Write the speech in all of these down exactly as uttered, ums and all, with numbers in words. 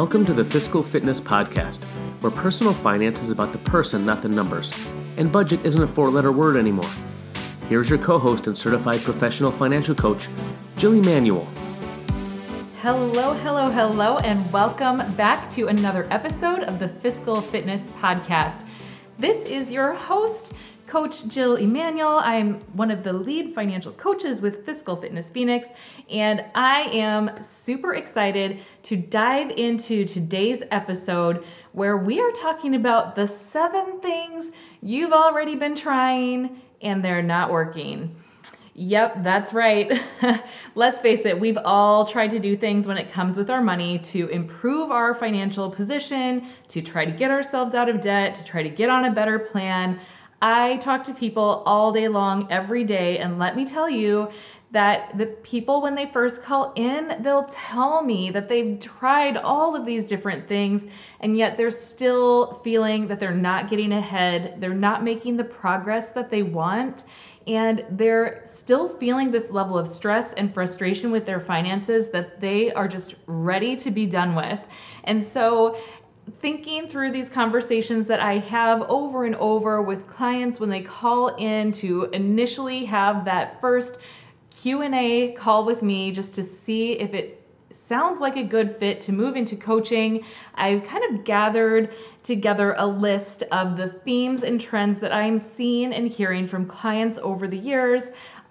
Welcome to the Fiscal Fitness Podcast, where personal finance is about the person, not the numbers, and budget isn't a four-letter word anymore. Here's your co-host and certified professional financial coach, Jill Emanuel. Hello, hello, hello, and welcome back to another episode of the Fiscal Fitness Podcast. This is your host, Coach Jill Emanuel. I'm one of the lead financial coaches with Fiscal Fitness Phoenix, and I am super excited to dive into today's episode where we are talking about the seven things you've already been trying and they're not working. Yep, that's right. Let's face it, we've all tried to do things when it comes with our money to improve our financial position, to try to get ourselves out of debt, to try to get on a better plan. I talk to people all day long, every day, and let me tell you that the people, when they first call in, they'll tell me that they've tried all of these different things, and yet they're still feeling that they're not getting ahead, they're not making the progress that they want, and they're still feeling this level of stress and frustration with their finances that they are just ready to be done with. And so thinking through these conversations that I have over and over with clients when they call in to initially have that first Q and A call with me just to see if it sounds like a good fit to move into coaching, I've kind of gathered together a list of the themes and trends that I'm seeing and hearing from clients over the years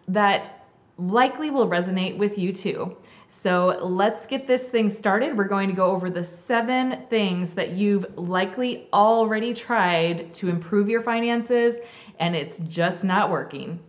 that likely will resonate with you too. So let's get this thing started. We're going to go over the seven things that you've likely already tried to improve your finances, and it's just not working.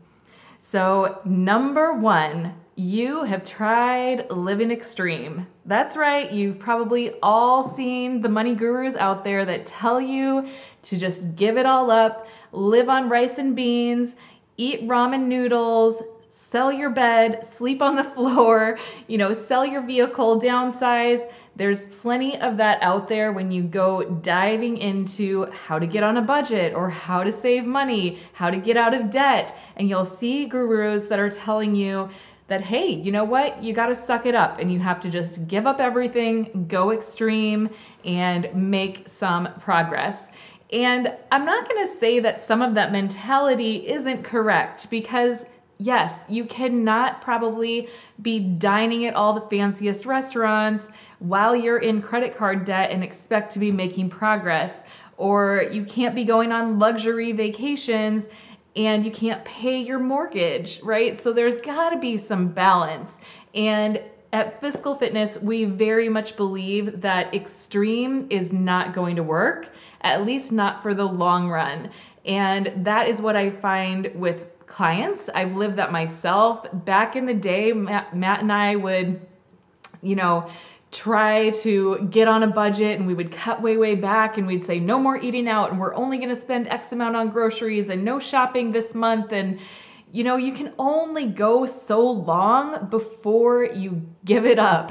So number one, you have tried living extreme. That's right. You've probably all seen the money gurus out there that tell you to just give it all up, live on rice and beans, eat ramen noodles, sell your bed, sleep on the floor, you know, sell your vehicle, downsize. There's plenty of that out there when you go diving into how to get on a budget or how to save money, how to get out of debt. And you'll see gurus that are telling you that, hey, you know what? You got to suck it up and you have to just give up everything, go extreme, and make some progress. And I'm not going to say that some of that mentality isn't correct, because yes, you cannot probably be dining at all the fanciest restaurants while you're in credit card debt and expect to be making progress, or you can't be going on luxury vacations and you can't pay your mortgage, right? So there's got to be some balance. And at Fiscal Fitness, we very much believe that extreme is not going to work, at least not for the long run. And that is what I find with clients. I've lived that myself. Back in the day, Matt, Matt and I would, you know, try to get on a budget, and we would cut way, way back, and we'd say no more eating out, and we're only going to spend X amount on groceries and no shopping this month. And, you know, you can only go so long before you give it up,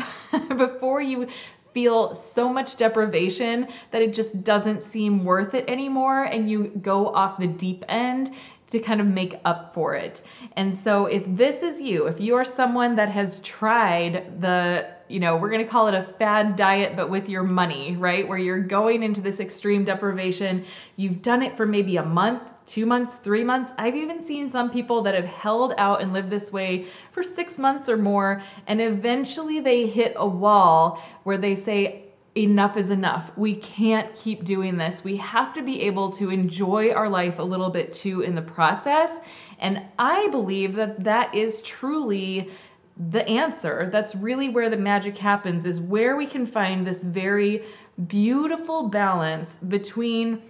before you feel so much deprivation that it just doesn't seem worth it anymore, and you go off the deep end to kind of make up for it. And so if this is you, if you are someone that has tried the, you know, we're going to call it a fad diet, but with your money, right? Where you're going into this extreme deprivation, you've done it for maybe a month, two months, three months. I've even seen some people that have held out and lived this way for six months or more. And eventually they hit a wall where they say, enough is enough. We can't keep doing this. We have to be able to enjoy our life a little bit too in the process. And I believe that that is truly the answer. That's really where the magic happens, is where we can find this very beautiful balance between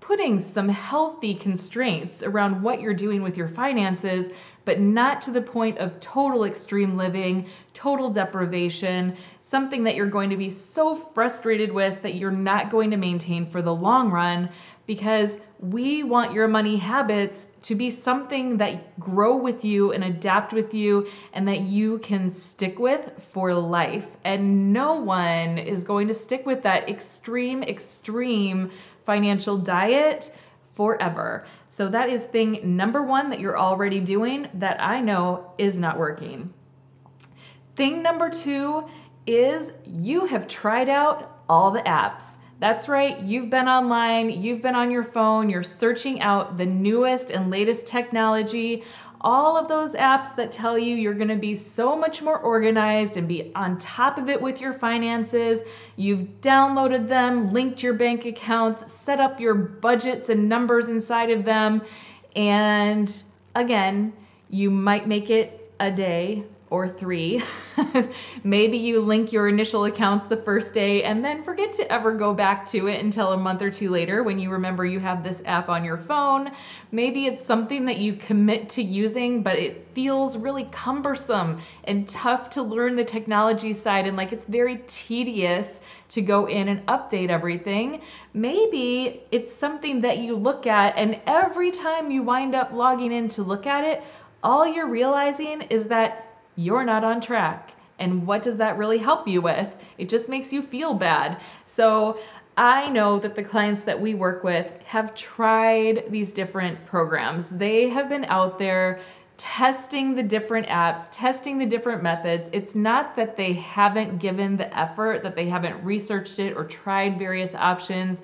putting some healthy constraints around what you're doing with your finances, but not to the point of total extreme living, total deprivation, something that you're going to be so frustrated with that you're not going to maintain for the long run, because we want your money habits to be something that grow with you and adapt with you and that you can stick with for life. And no one is going to stick with that extreme, extreme financial diet forever. So that is thing number one that you're already doing that I know is not working. Thing number two is you have tried out all the apps. That's right, you've been online, you've been on your phone, you're searching out the newest and latest technology, all of those apps that tell you you're gonna be so much more organized and be on top of it with your finances. You've downloaded them, linked your bank accounts, set up your budgets and numbers inside of them, and again, you might make it a day or three. Maybe you link your initial accounts the first day and then forget to ever go back to it until a month or two later when you remember you have this app on your phone. Maybe it's something that you commit to using, but it feels really cumbersome and tough to learn the technology side, and like it's very tedious to go in and update everything. Maybe it's something that you look at and every time you wind up logging in to look at it, all you're realizing is that you're not on track. And what does that really help you with? It just makes you feel bad. So I know that the clients that we work with have tried these different programs. They have been out there testing the different apps, testing the different methods. It's not that they haven't given the effort, that they haven't researched it or tried various options.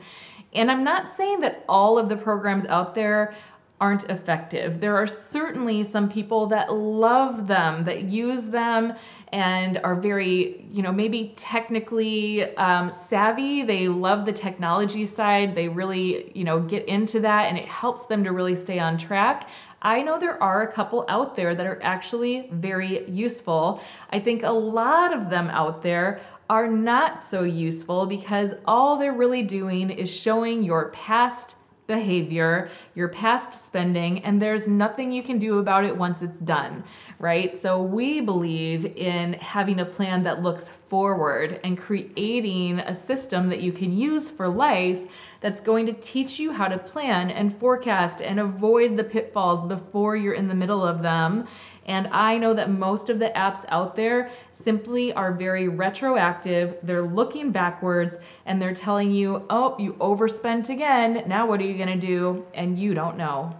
And I'm not saying that all of the programs out there aren't effective. There are certainly some people that love them, that use them and are very, you know, maybe technically um, savvy. They love the technology side. They really, you know, get into that and it helps them to really stay on track. I know there are a couple out there that are actually very useful. I think a lot of them out there are not so useful because all they're really doing is showing your past behavior, your past spending, and there's nothing you can do about it once it's done, right? So we believe in having a plan that looks forward and creating a system that you can use for life that's going to teach you how to plan and forecast and avoid the pitfalls before you're in the middle of them. And I know that most of the apps out there simply are very retroactive. They're looking backwards and they're telling you, oh, you overspent again. Now what are you going to do? And you don't know.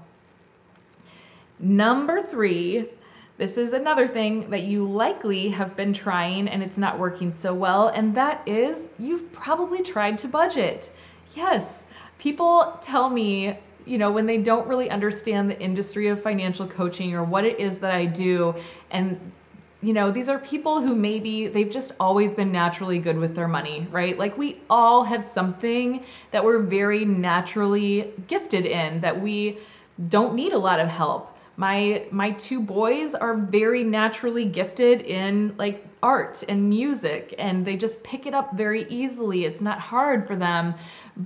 Number three, this is another thing that you likely have been trying and it's not working so well. And that is you've probably tried to budget. Yes, people tell me, you know, when they don't really understand the industry of financial coaching or what it is that I do. And, you know, these are people who maybe they've just always been naturally good with their money, right? Like we all have something that we're very naturally gifted in, that we don't need a lot of help. My, my two boys are very naturally gifted in like art and music, and they just pick it up very easily. It's not hard for them,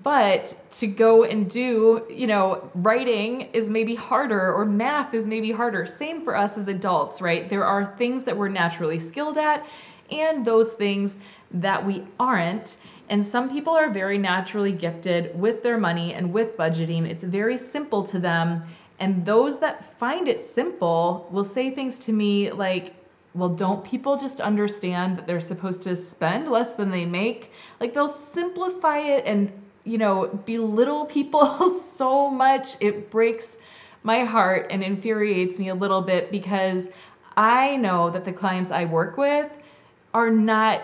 but to go and do, you know, writing is maybe harder or math is maybe harder. Same for us as adults, right? There are things that we're naturally skilled at and those things that we aren't. And some people are very naturally gifted with their money and with budgeting. It's very simple to them. And those that find it simple will say things to me like, well, don't people just understand that they're supposed to spend less than they make? Like they'll simplify it and, you know, belittle people so much. It breaks my heart and infuriates me a little bit because I know that the clients I work with are not,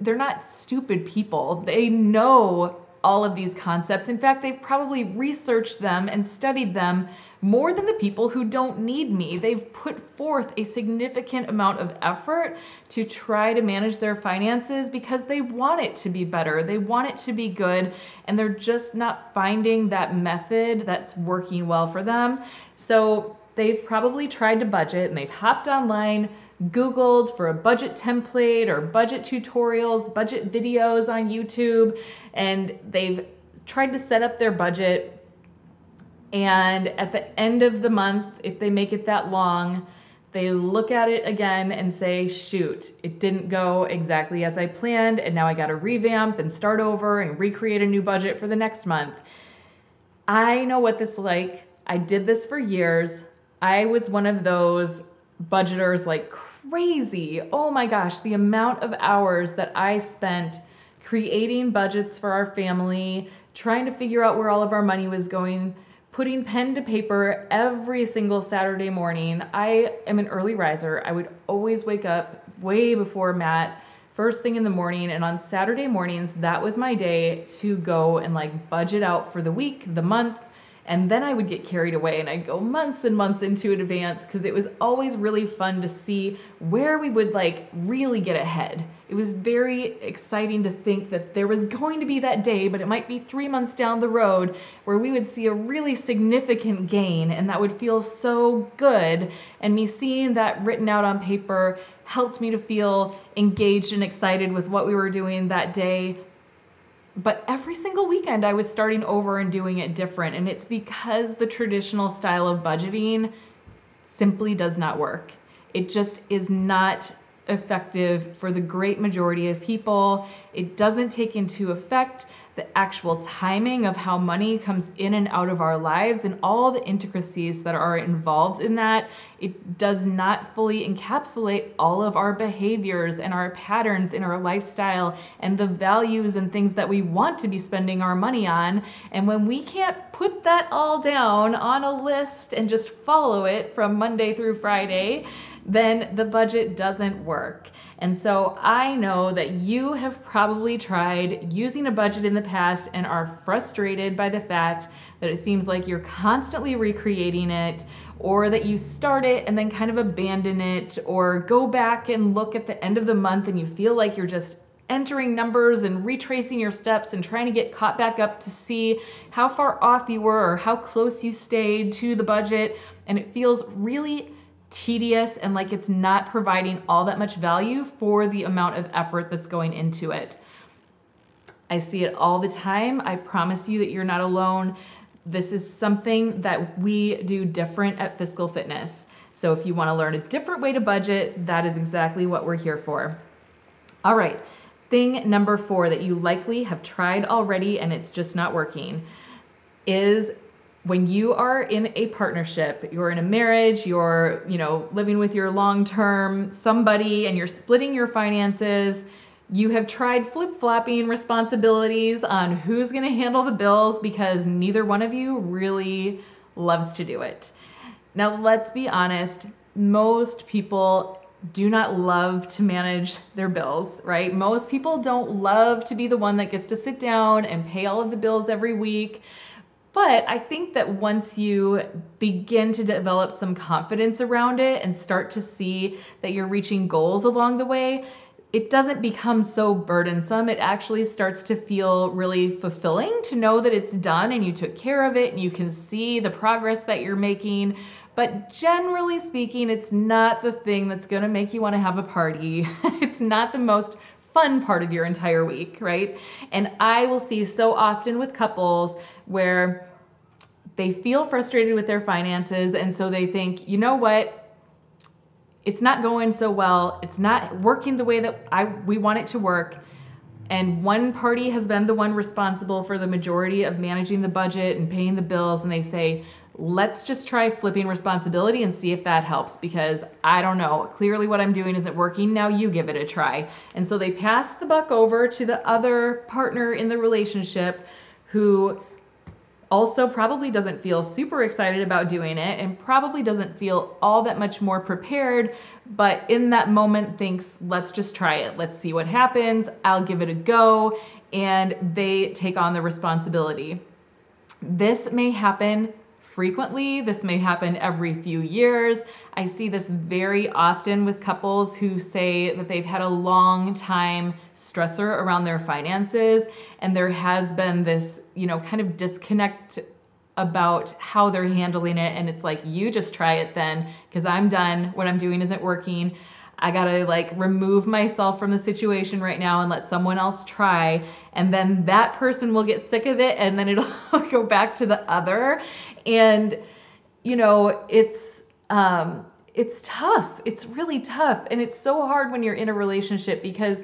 they're not stupid people. They know all of these concepts. In fact, they've probably researched them and studied them more than the people who don't need me. They've put forth a significant amount of effort to try to manage their finances because they want it to be better. They want it to be good, and they're just not finding that method that's working well for them. So they've probably tried to budget and they've hopped online, Googled for a budget template or budget tutorials, budget videos on YouTube, and they've tried to set up their budget. And at the end of the month, if they make it that long, they look at it again and say, shoot, it didn't go exactly as I planned. And now I got to revamp and start over and recreate a new budget for the next month. I know what this is like. I did this for years. I was one of those budgeters like crazy. Oh my gosh, the amount of hours that I spent creating budgets for our family, trying to figure out where all of our money was going, putting pen to paper every single Saturday morning. I am an early riser. I would always wake up way before Matt, first thing in the morning. And on Saturday mornings, that was my day to go and like budget out for the week, the month. And then I would get carried away and I'd go months and months into advance, because it was always really fun to see where we would like really get ahead. It was very exciting to think that there was going to be that day, but it might be three months down the road where we would see a really significant gain, and that would feel so good. And me seeing that written out on paper helped me to feel engaged and excited with what we were doing that day. But every single weekend I was starting over and doing it different. And it's because the traditional style of budgeting simply does not work. It just is not effective for the great majority of people. It doesn't take into effect the actual timing of how money comes in and out of our lives and all the intricacies that are involved in that. It does not fully encapsulate all of our behaviors and our patterns in our lifestyle and the values and things that we want to be spending our money on. And when we can't put that all down on a list and just follow it from Monday through Friday, then the budget doesn't work. And so I know that you have probably tried using a budget in the past and are frustrated by the fact that it seems like you're constantly recreating it, or that you start it and then kind of abandon it, or go back and look at the end of the month and you feel like you're just entering numbers and retracing your steps and trying to get caught back up to see how far off you were or how close you stayed to the budget. And it feels really tedious and like it's not providing all that much value for the amount of effort that's going into it. I see it all the time. I promise you that you're not alone. This is something that we do different at Fiscal Fitness. So if you want to learn a different way to budget, that is exactly what we're here for. All right, thing number four that you likely have tried already and it's just not working is when you are in a partnership, you're in a marriage, you're, you know, living with your long-term somebody and you're splitting your finances, you have tried flip-flopping responsibilities on who's going to handle the bills because neither one of you really loves to do it. Now, let's be honest, most people do not love to manage their bills, right? Most people don't love to be the one that gets to sit down and pay all of the bills every week. But I think that once you begin to develop some confidence around it and start to see that you're reaching goals along the way, it doesn't become so burdensome. It actually starts to feel really fulfilling to know that it's done and you took care of it and you can see the progress that you're making. But generally speaking, it's not the thing that's going to make you want to have a party. It's not the most fun part of your entire week, right? And I will see so often with couples where they feel frustrated with their finances, and so they think, you know what, it's not going so well, it's not working the way that I we want it to work, and one party has been the one responsible for the majority of managing the budget and paying the bills, and they say, let's just try flipping responsibility and see if that helps, because I don't know, clearly what I'm doing isn't working. Now you give it a try. And so they pass the buck over to the other partner in the relationship who also probably doesn't feel super excited about doing it and probably doesn't feel all that much more prepared, but in that moment thinks, let's just try it. Let's see what happens. I'll give it a go. And they take on the responsibility. This may happen frequently. This may happen every few years. I see this very often with couples who say that they've had a long time stressor around their finances, and there has been this, you know, kind of disconnect about how they're handling it. And it's like, you just try it then, because I'm done. What I'm doing isn't working. I gotta like remove myself from the situation right now and let someone else try. And then that person will get sick of it and then it'll go back to the other. And, you know, it's, um, it's tough. It's really tough. And it's so hard when you're in a relationship, because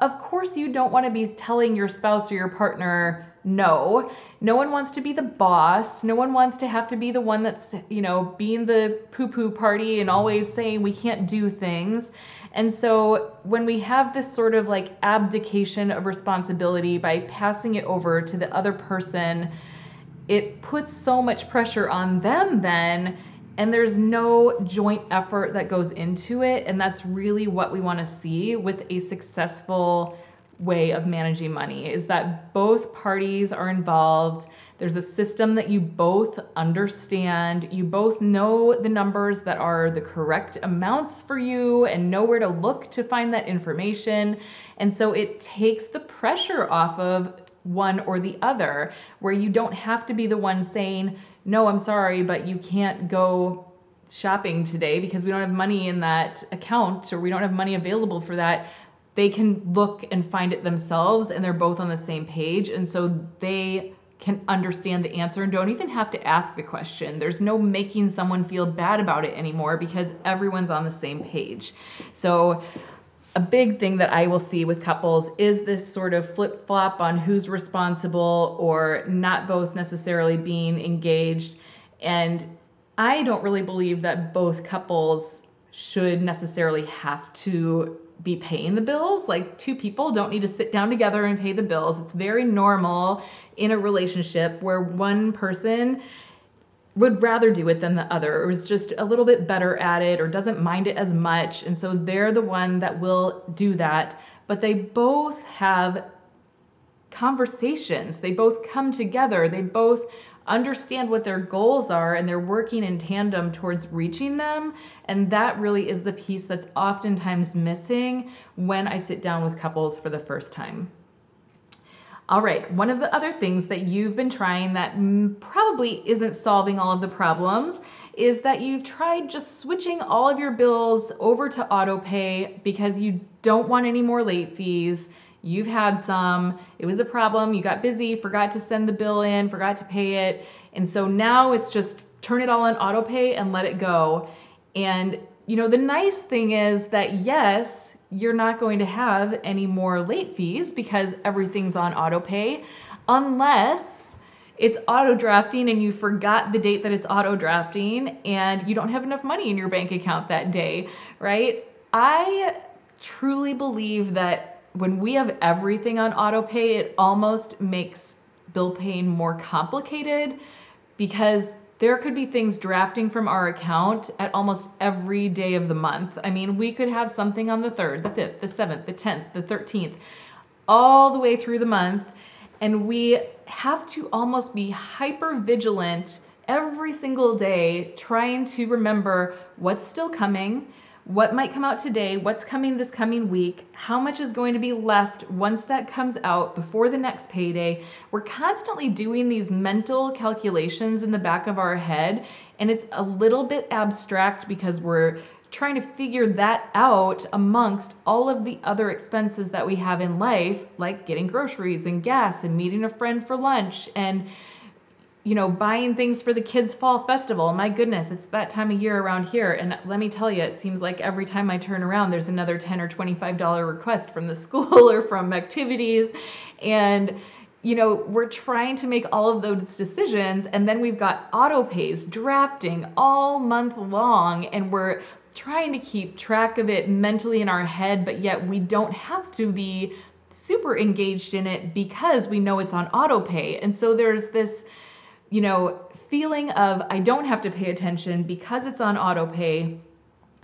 of course you don't want to be telling your spouse or your partner, no, no one wants to be the boss. No one wants to have to be the one that's, you know, being the poo-poo party and always saying we can't do things. And so when we have this sort of like abdication of responsibility by passing it over to the other person, it puts so much pressure on them then and there's no joint effort that goes into it. And that's really what we want to see with a successful way of managing money, is that both parties are involved. There's a system that you both understand. You both know the numbers that are the correct amounts for you and know where to look to find that information. And so it takes the pressure off of one or the other, where you don't have to be the one saying, no, I'm sorry, but you can't go shopping today because we don't have money in that account, or we don't have money available for that. They can look and find it themselves, and they're both on the same page. And so they can understand the answer and don't even have to ask the question. There's no making someone feel bad about it anymore because everyone's on the same page. So a big thing that I will see with couples is this sort of flip-flop on who's responsible, or not both necessarily being engaged. And I don't really believe that both couples should necessarily have to be paying the bills. Like, two people don't need to sit down together and pay the bills. It's very normal in a relationship where one person would rather do it than the other, or is just a little bit better at it, or doesn't mind it as much. And so they're the one that will do that. But they both have conversations. They both come together. They both understand what their goals are, and they're working in tandem towards reaching them. And that really is the piece that's oftentimes missing when I sit down with couples for the first time. All right, one of the other things that you've been trying that probably isn't solving all of the problems is that you've tried just switching all of your bills over to auto pay because you don't want any more late fees. You've had some, it was a problem, you got busy, forgot to send the bill in, forgot to pay it. And so now it's just turn it all on auto pay and let it go. And you know, the nice thing is that yes, you're not going to have any more late fees because everything's on auto pay, unless it's auto drafting and you forgot the date that it's auto drafting and you don't have enough money in your bank account that day, right? I truly believe that when we have everything on auto pay, it almost makes bill paying more complicated, because there could be things drafting from our account at almost every day of the month. I mean, we could have something on the third, the fifth, the seventh, the tenth, the thirteenth, all the way through the month. And we have to almost be hyper vigilant every single day, trying to remember what's still coming, what might come out today, what's coming this coming week, how much is going to be left once that comes out before the next payday. We're constantly doing these mental calculations in the back of our head, and it's a little bit abstract because we're trying to figure that out amongst all of the other expenses that we have in life, like getting groceries and gas and meeting a friend for lunch and, you know, buying things for the kids' fall festival. My goodness, it's that time of year around here. And let me tell you, it seems like every time I turn around, there's another ten or twenty-five dollars request from the school or from activities. And, you know, we're trying to make all of those decisions. And then we've got auto pays drafting all month long, and we're trying to keep track of it mentally in our head, but yet we don't have to be super engaged in it because we know it's on auto pay. And so there's this, you know, feeling of, I don't have to pay attention because it's on auto pay.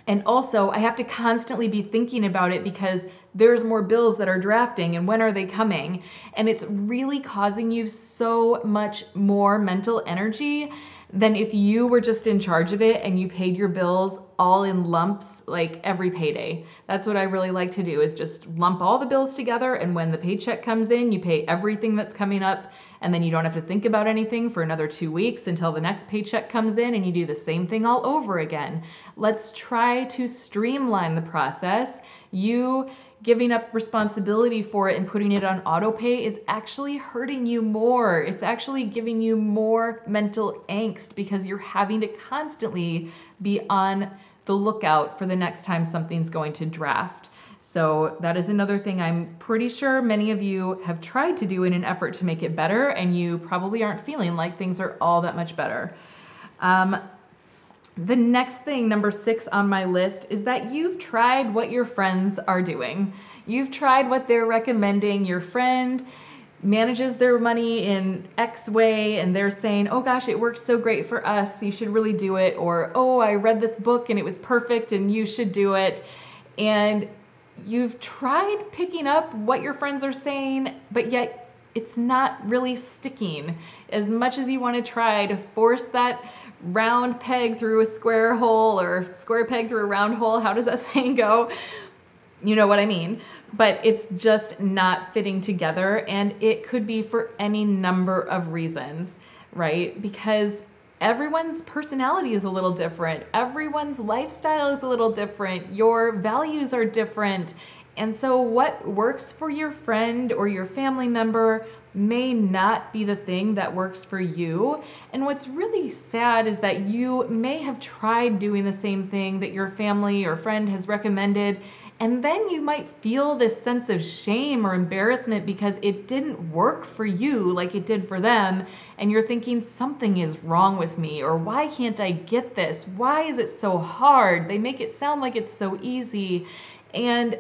And also I have to constantly be thinking about it because there's more bills that are drafting, and when are they coming? And it's really causing you so much more mental energy than if you were just in charge of it and you paid your bills all in lumps, like every payday. That's what I really like to do, is just lump all the bills together, and when the paycheck comes in, you pay everything that's coming up, and then you don't have to think about anything for another two weeks until the next paycheck comes in, and you do the same thing all over again. Let's try to streamline the process. You giving up responsibility for it and putting it on auto pay is actually hurting you more. It's actually giving you more mental angst because you're having to constantly be on the lookout for the next time something's going to draft. So that is another thing I'm pretty sure many of you have tried to do in an effort to make it better, and you probably aren't feeling like things are all that much better. Um, The next thing, number six on my list, is that you've tried what your friends are doing. You've tried what they're recommending. Your friend manages their money in X way and they're saying, oh gosh, it worked so great for us, you should really do it, or oh, I read this book and it was perfect and you should do it. And you've tried picking up what your friends are saying, but yet it's not really sticking. As much as you want to try to force that round peg through a square hole or square peg through a round hole, how does that saying go? You know what I mean. But it's just not fitting together, and it could be for any number of reasons, right? Because everyone's personality is a little different. Everyone's lifestyle is a little different. Your values are different. And so what works for your friend or your family member may not be the thing that works for you. And what's really sad is that you may have tried doing the same thing that your family or friend has recommended, and then you might feel this sense of shame or embarrassment because it didn't work for you like it did for them. And you're thinking, something is wrong with me, or why can't I get this? Why is it so hard? They make it sound like it's so easy. And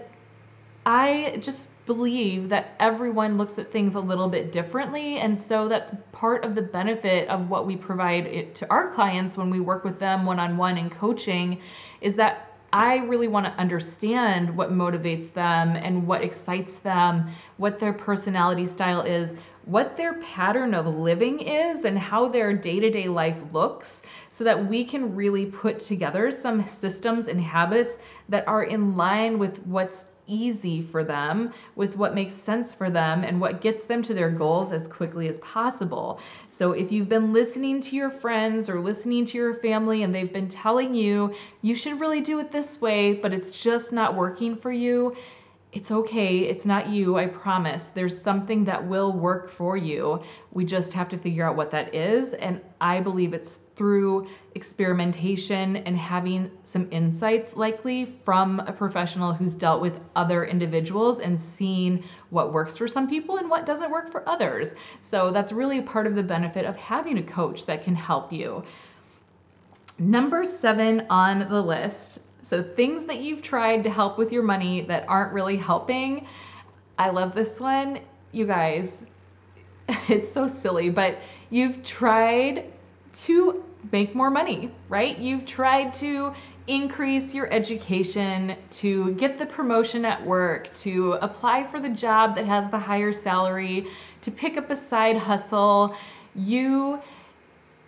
I just believe that everyone looks at things a little bit differently. And so that's part of the benefit of what we provide it to our clients when we work with them one-on-one in coaching, is that I really want to understand what motivates them and what excites them, what their personality style is, what their pattern of living is, and how their day-to-day life looks, so that we can really put together some systems and habits that are in line with what's easy for them, with what makes sense for them, and what gets them to their goals as quickly as possible. So if you've been listening to your friends or listening to your family and they've been telling you, you should really do it this way, but it's just not working for you, it's okay. It's not you, I promise. There's something that will work for you. We just have to figure out what that is. And I believe it's through experimentation and having some insights, likely from a professional who's dealt with other individuals and seen what works for some people and what doesn't work for others. So that's really part of the benefit of having a coach that can help you. Number seven on the list. So things that you've tried to help with your money that aren't really helping. I love this one. You guys, it's so silly, but you've tried to make more money, right? You've tried to increase your education, to get the promotion at work, to apply for the job that has the higher salary, to pick up a side hustle. You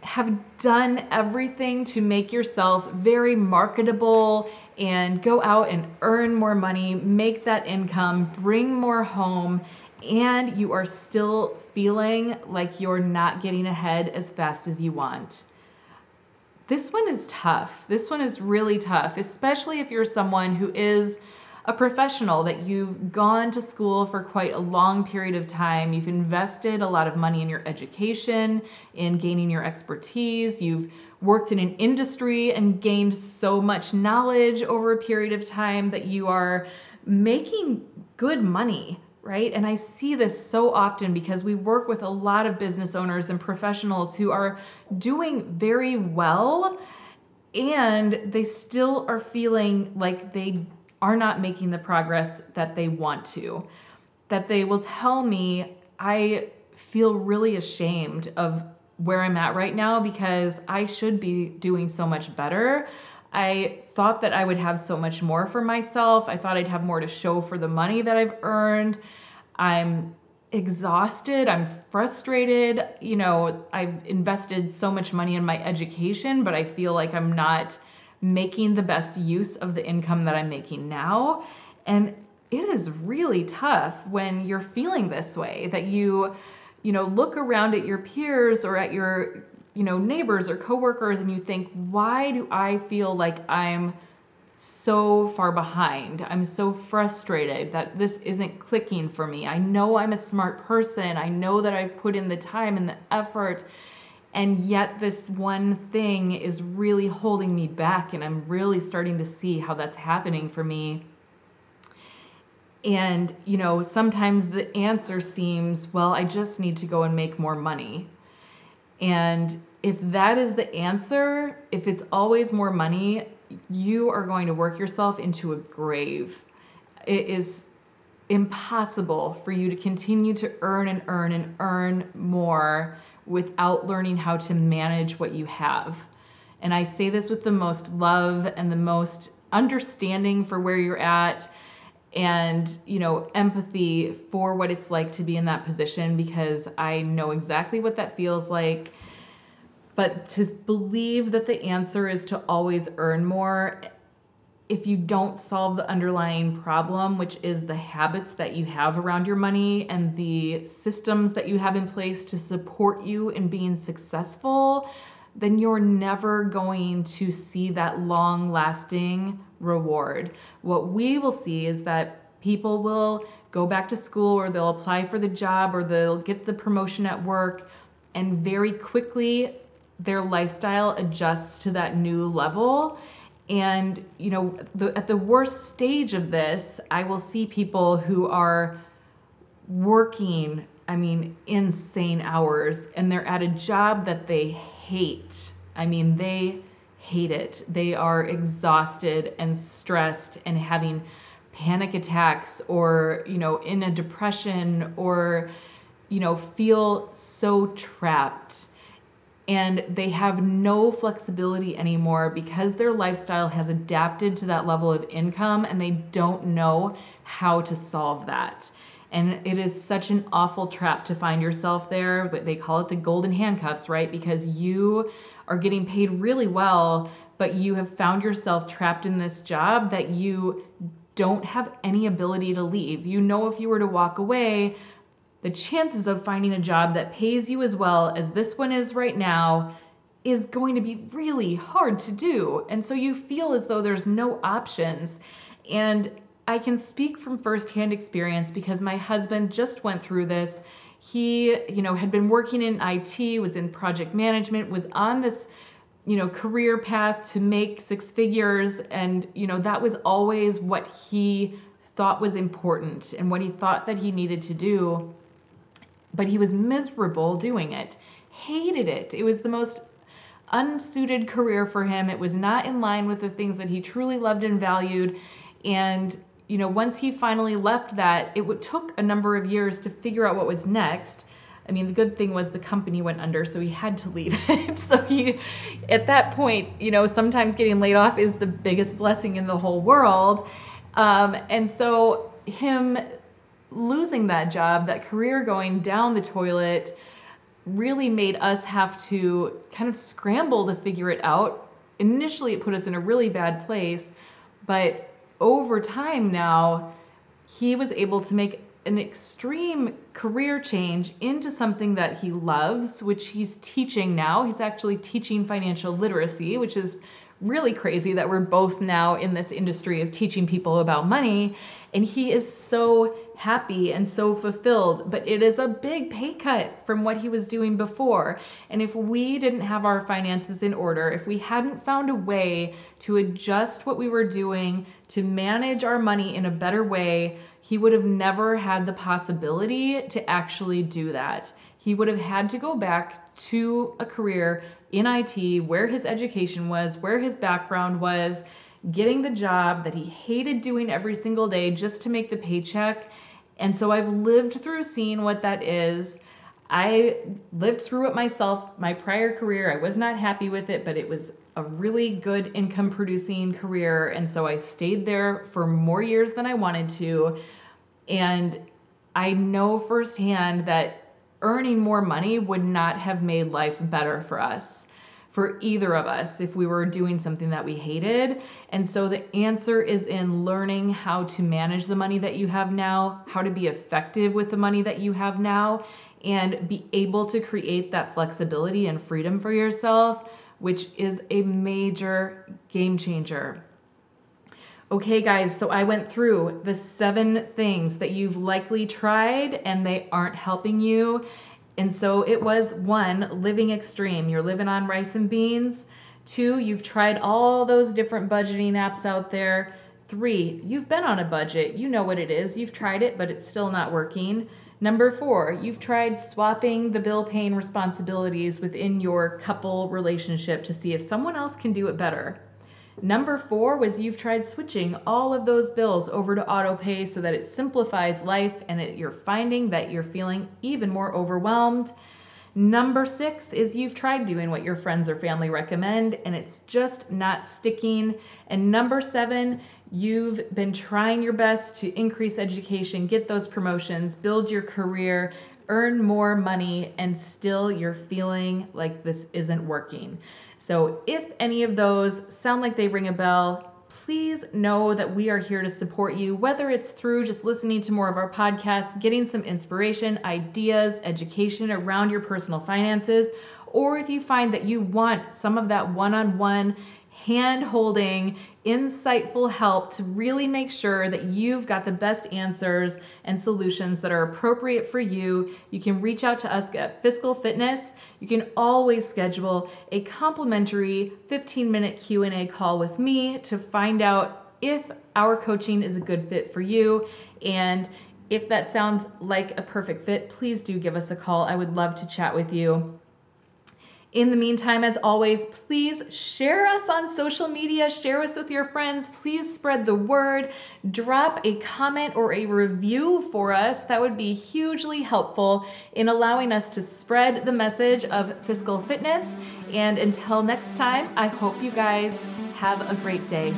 have done everything to make yourself very marketable and go out and earn more money, make that income, bring more home, and you are still feeling like you're not getting ahead as fast as you want. This one is tough. This one is really tough, especially if you're someone who is a professional, that you've gone to school for quite a long period of time. You've invested a lot of money in your education, in gaining your expertise. You've worked in an industry and gained so much knowledge over a period of time that you are making good money, right? And I see this so often because we work with a lot of business owners and professionals who are doing very well, and they still are feeling like they are not making the progress that they want to, that they will tell me, I feel really ashamed of where I'm at right now because I should be doing so much better. I thought that I would have so much more for myself. I thought I'd have more to show for the money that I've earned. I'm exhausted. I'm frustrated. You know, I've invested so much money in my education, but I feel like I'm not making the best use of the income that I'm making now. And it is really tough when you're feeling this way, that you, you know, look around at your peers or at your, you know, neighbors or coworkers, and you think, why do I feel like I'm so far behind? I'm so frustrated that this isn't clicking for me. I know I'm a smart person. I know that I've put in the time and the effort, and yet this one thing is really holding me back, and I'm really starting to see how that's happening for me. And, you know, sometimes the answer seems, well, I just need to go and make more money. And if that is the answer, if it's always more money, you are going to work yourself into a grave. It is impossible for you to continue to earn and earn and earn more without learning how to manage what you have. And I say this with the most love and the most understanding for where you're at, and, you know, empathy for what it's like to be in that position, because I know exactly what that feels like. But to believe that the answer is to always earn more, if you don't solve the underlying problem, which is the habits that you have around your money and the systems that you have in place to support you in being successful, then you're never going to see that long-lasting reward. What we will see is that people will go back to school, or they'll apply for the job, or they'll get the promotion at work, and very quickly their lifestyle adjusts to that new level. And, you know, the, at the worst stage of this, I will see people who are working, I mean, insane hours, and they're at a job that they hate. I mean, they hate it. They are exhausted and stressed and having panic attacks, or, you know, in a depression, or, you know, feel so trapped. And they have no flexibility anymore because their lifestyle has adapted to that level of income, and they don't know how to solve that. And it is such an awful trap to find yourself there, but they call it the golden handcuffs, right? Because you are getting paid really well, but you have found yourself trapped in this job that you don't have any ability to leave. You know, if you were to walk away, the chances of finding a job that pays you as well as this one is right now is going to be really hard to do. And so you feel as though there's no options. And I can speak from firsthand experience because my husband just went through this. He, you know, had been working in I T, was in project management, was on this, you know, career path to make six figures. And, you know, that was always what he thought was important and what he thought that he needed to do. But he was miserable doing it, hated it. It was the most unsuited career for him. It was not in line with the things that he truly loved and valued. And, you know, once he finally left that, it would, took a number of years to figure out what was next. I mean, the good thing was the company went under, so he had to leave it. So he, at that point, you know, sometimes getting laid off is the biggest blessing in the whole world. Um, and so him losing that job, that career going down the toilet, really made us have to kind of scramble to figure it out. Initially, it put us in a really bad place, but over time now, he was able to make an extreme career change into something that he loves, which he's teaching now. He's actually teaching financial literacy, which is really crazy that we're both now in this industry of teaching people about money. And he is so happy and so fulfilled, but it is a big pay cut from what he was doing before. And if we didn't have our finances in order, if we hadn't found a way to adjust what we were doing to manage our money in a better way, he would have never had the possibility to actually do that. He would have had to go back to a career in I T, where his education was, where his background was, getting the job that he hated doing every single day just to make the paycheck. And so I've lived through seeing what that is. I lived through it myself. My prior career, I was not happy with it, but it was a really good income producing career. And so I stayed there for more years than I wanted to. And I know firsthand that earning more money would not have made life better for us, for either of us, if we were doing something that we hated. And so the answer is in learning how to manage the money that you have now, how to be effective with the money that you have now, and be able to create that flexibility and freedom for yourself, which is a major game changer. Okay, guys, so I went through the seven things that you've likely tried and they aren't helping you. And so it was one, living extreme. You're living on rice and beans. Two, you've tried all those different budgeting apps out there. Three, you've been on a budget. You know what it is. You've tried it, but it's still not working. Number four, you've tried swapping the bill paying responsibilities within your couple relationship to see if someone else can do it better. Number four was you've tried switching all of those bills over to auto pay so that it simplifies life and that you're finding that you're feeling even more overwhelmed. Number six is you've tried doing what your friends or family recommend and it's just not sticking. And number seven, you've been trying your best to increase education, get those promotions, build your career, earn more money, and still you're feeling like this isn't working. So if any of those sound like they ring a bell, please know that we are here to support you, whether it's through just listening to more of our podcasts, getting some inspiration, ideas, education around your personal finances, or if you find that you want some of that one-on-one hand-holding, insightful help to really make sure that you've got the best answers and solutions that are appropriate for you. You can reach out to us at Fiscal Fitness. You can always schedule a complimentary fifteen-minute Q and A call with me to find out if our coaching is a good fit for you. And if that sounds like a perfect fit, please do give us a call. I would love to chat with you. In the meantime, as always, please share us on social media, share us with your friends, please spread the word, drop a comment or a review for us. That would be hugely helpful in allowing us to spread the message of Fiscal Fitness. And until next time, I hope you guys have a great day.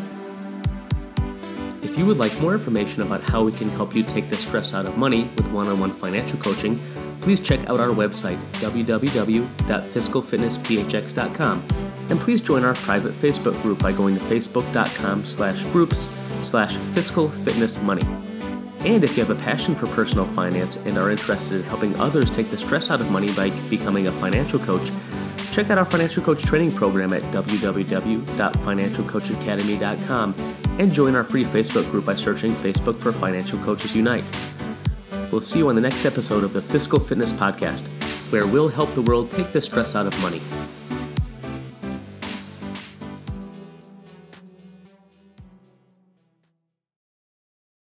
If you would like more information about how we can help you take the stress out of money with one-on-one financial coaching, please check out our website, w w w dot fiscal fitness p h x dot com. And please join our private Facebook group by going to facebook.com slash groups slash fiscal fitness money. And if you have a passion for personal finance and are interested in helping others take the stress out of money by becoming a financial coach, check out our financial coach training program at w w w dot financial coach academy dot com and join our free Facebook group by searching Facebook for Financial Coaches Unite. We'll see you on the next episode of the Fiscal Fitness Podcast, where we'll help the world take the stress out of money.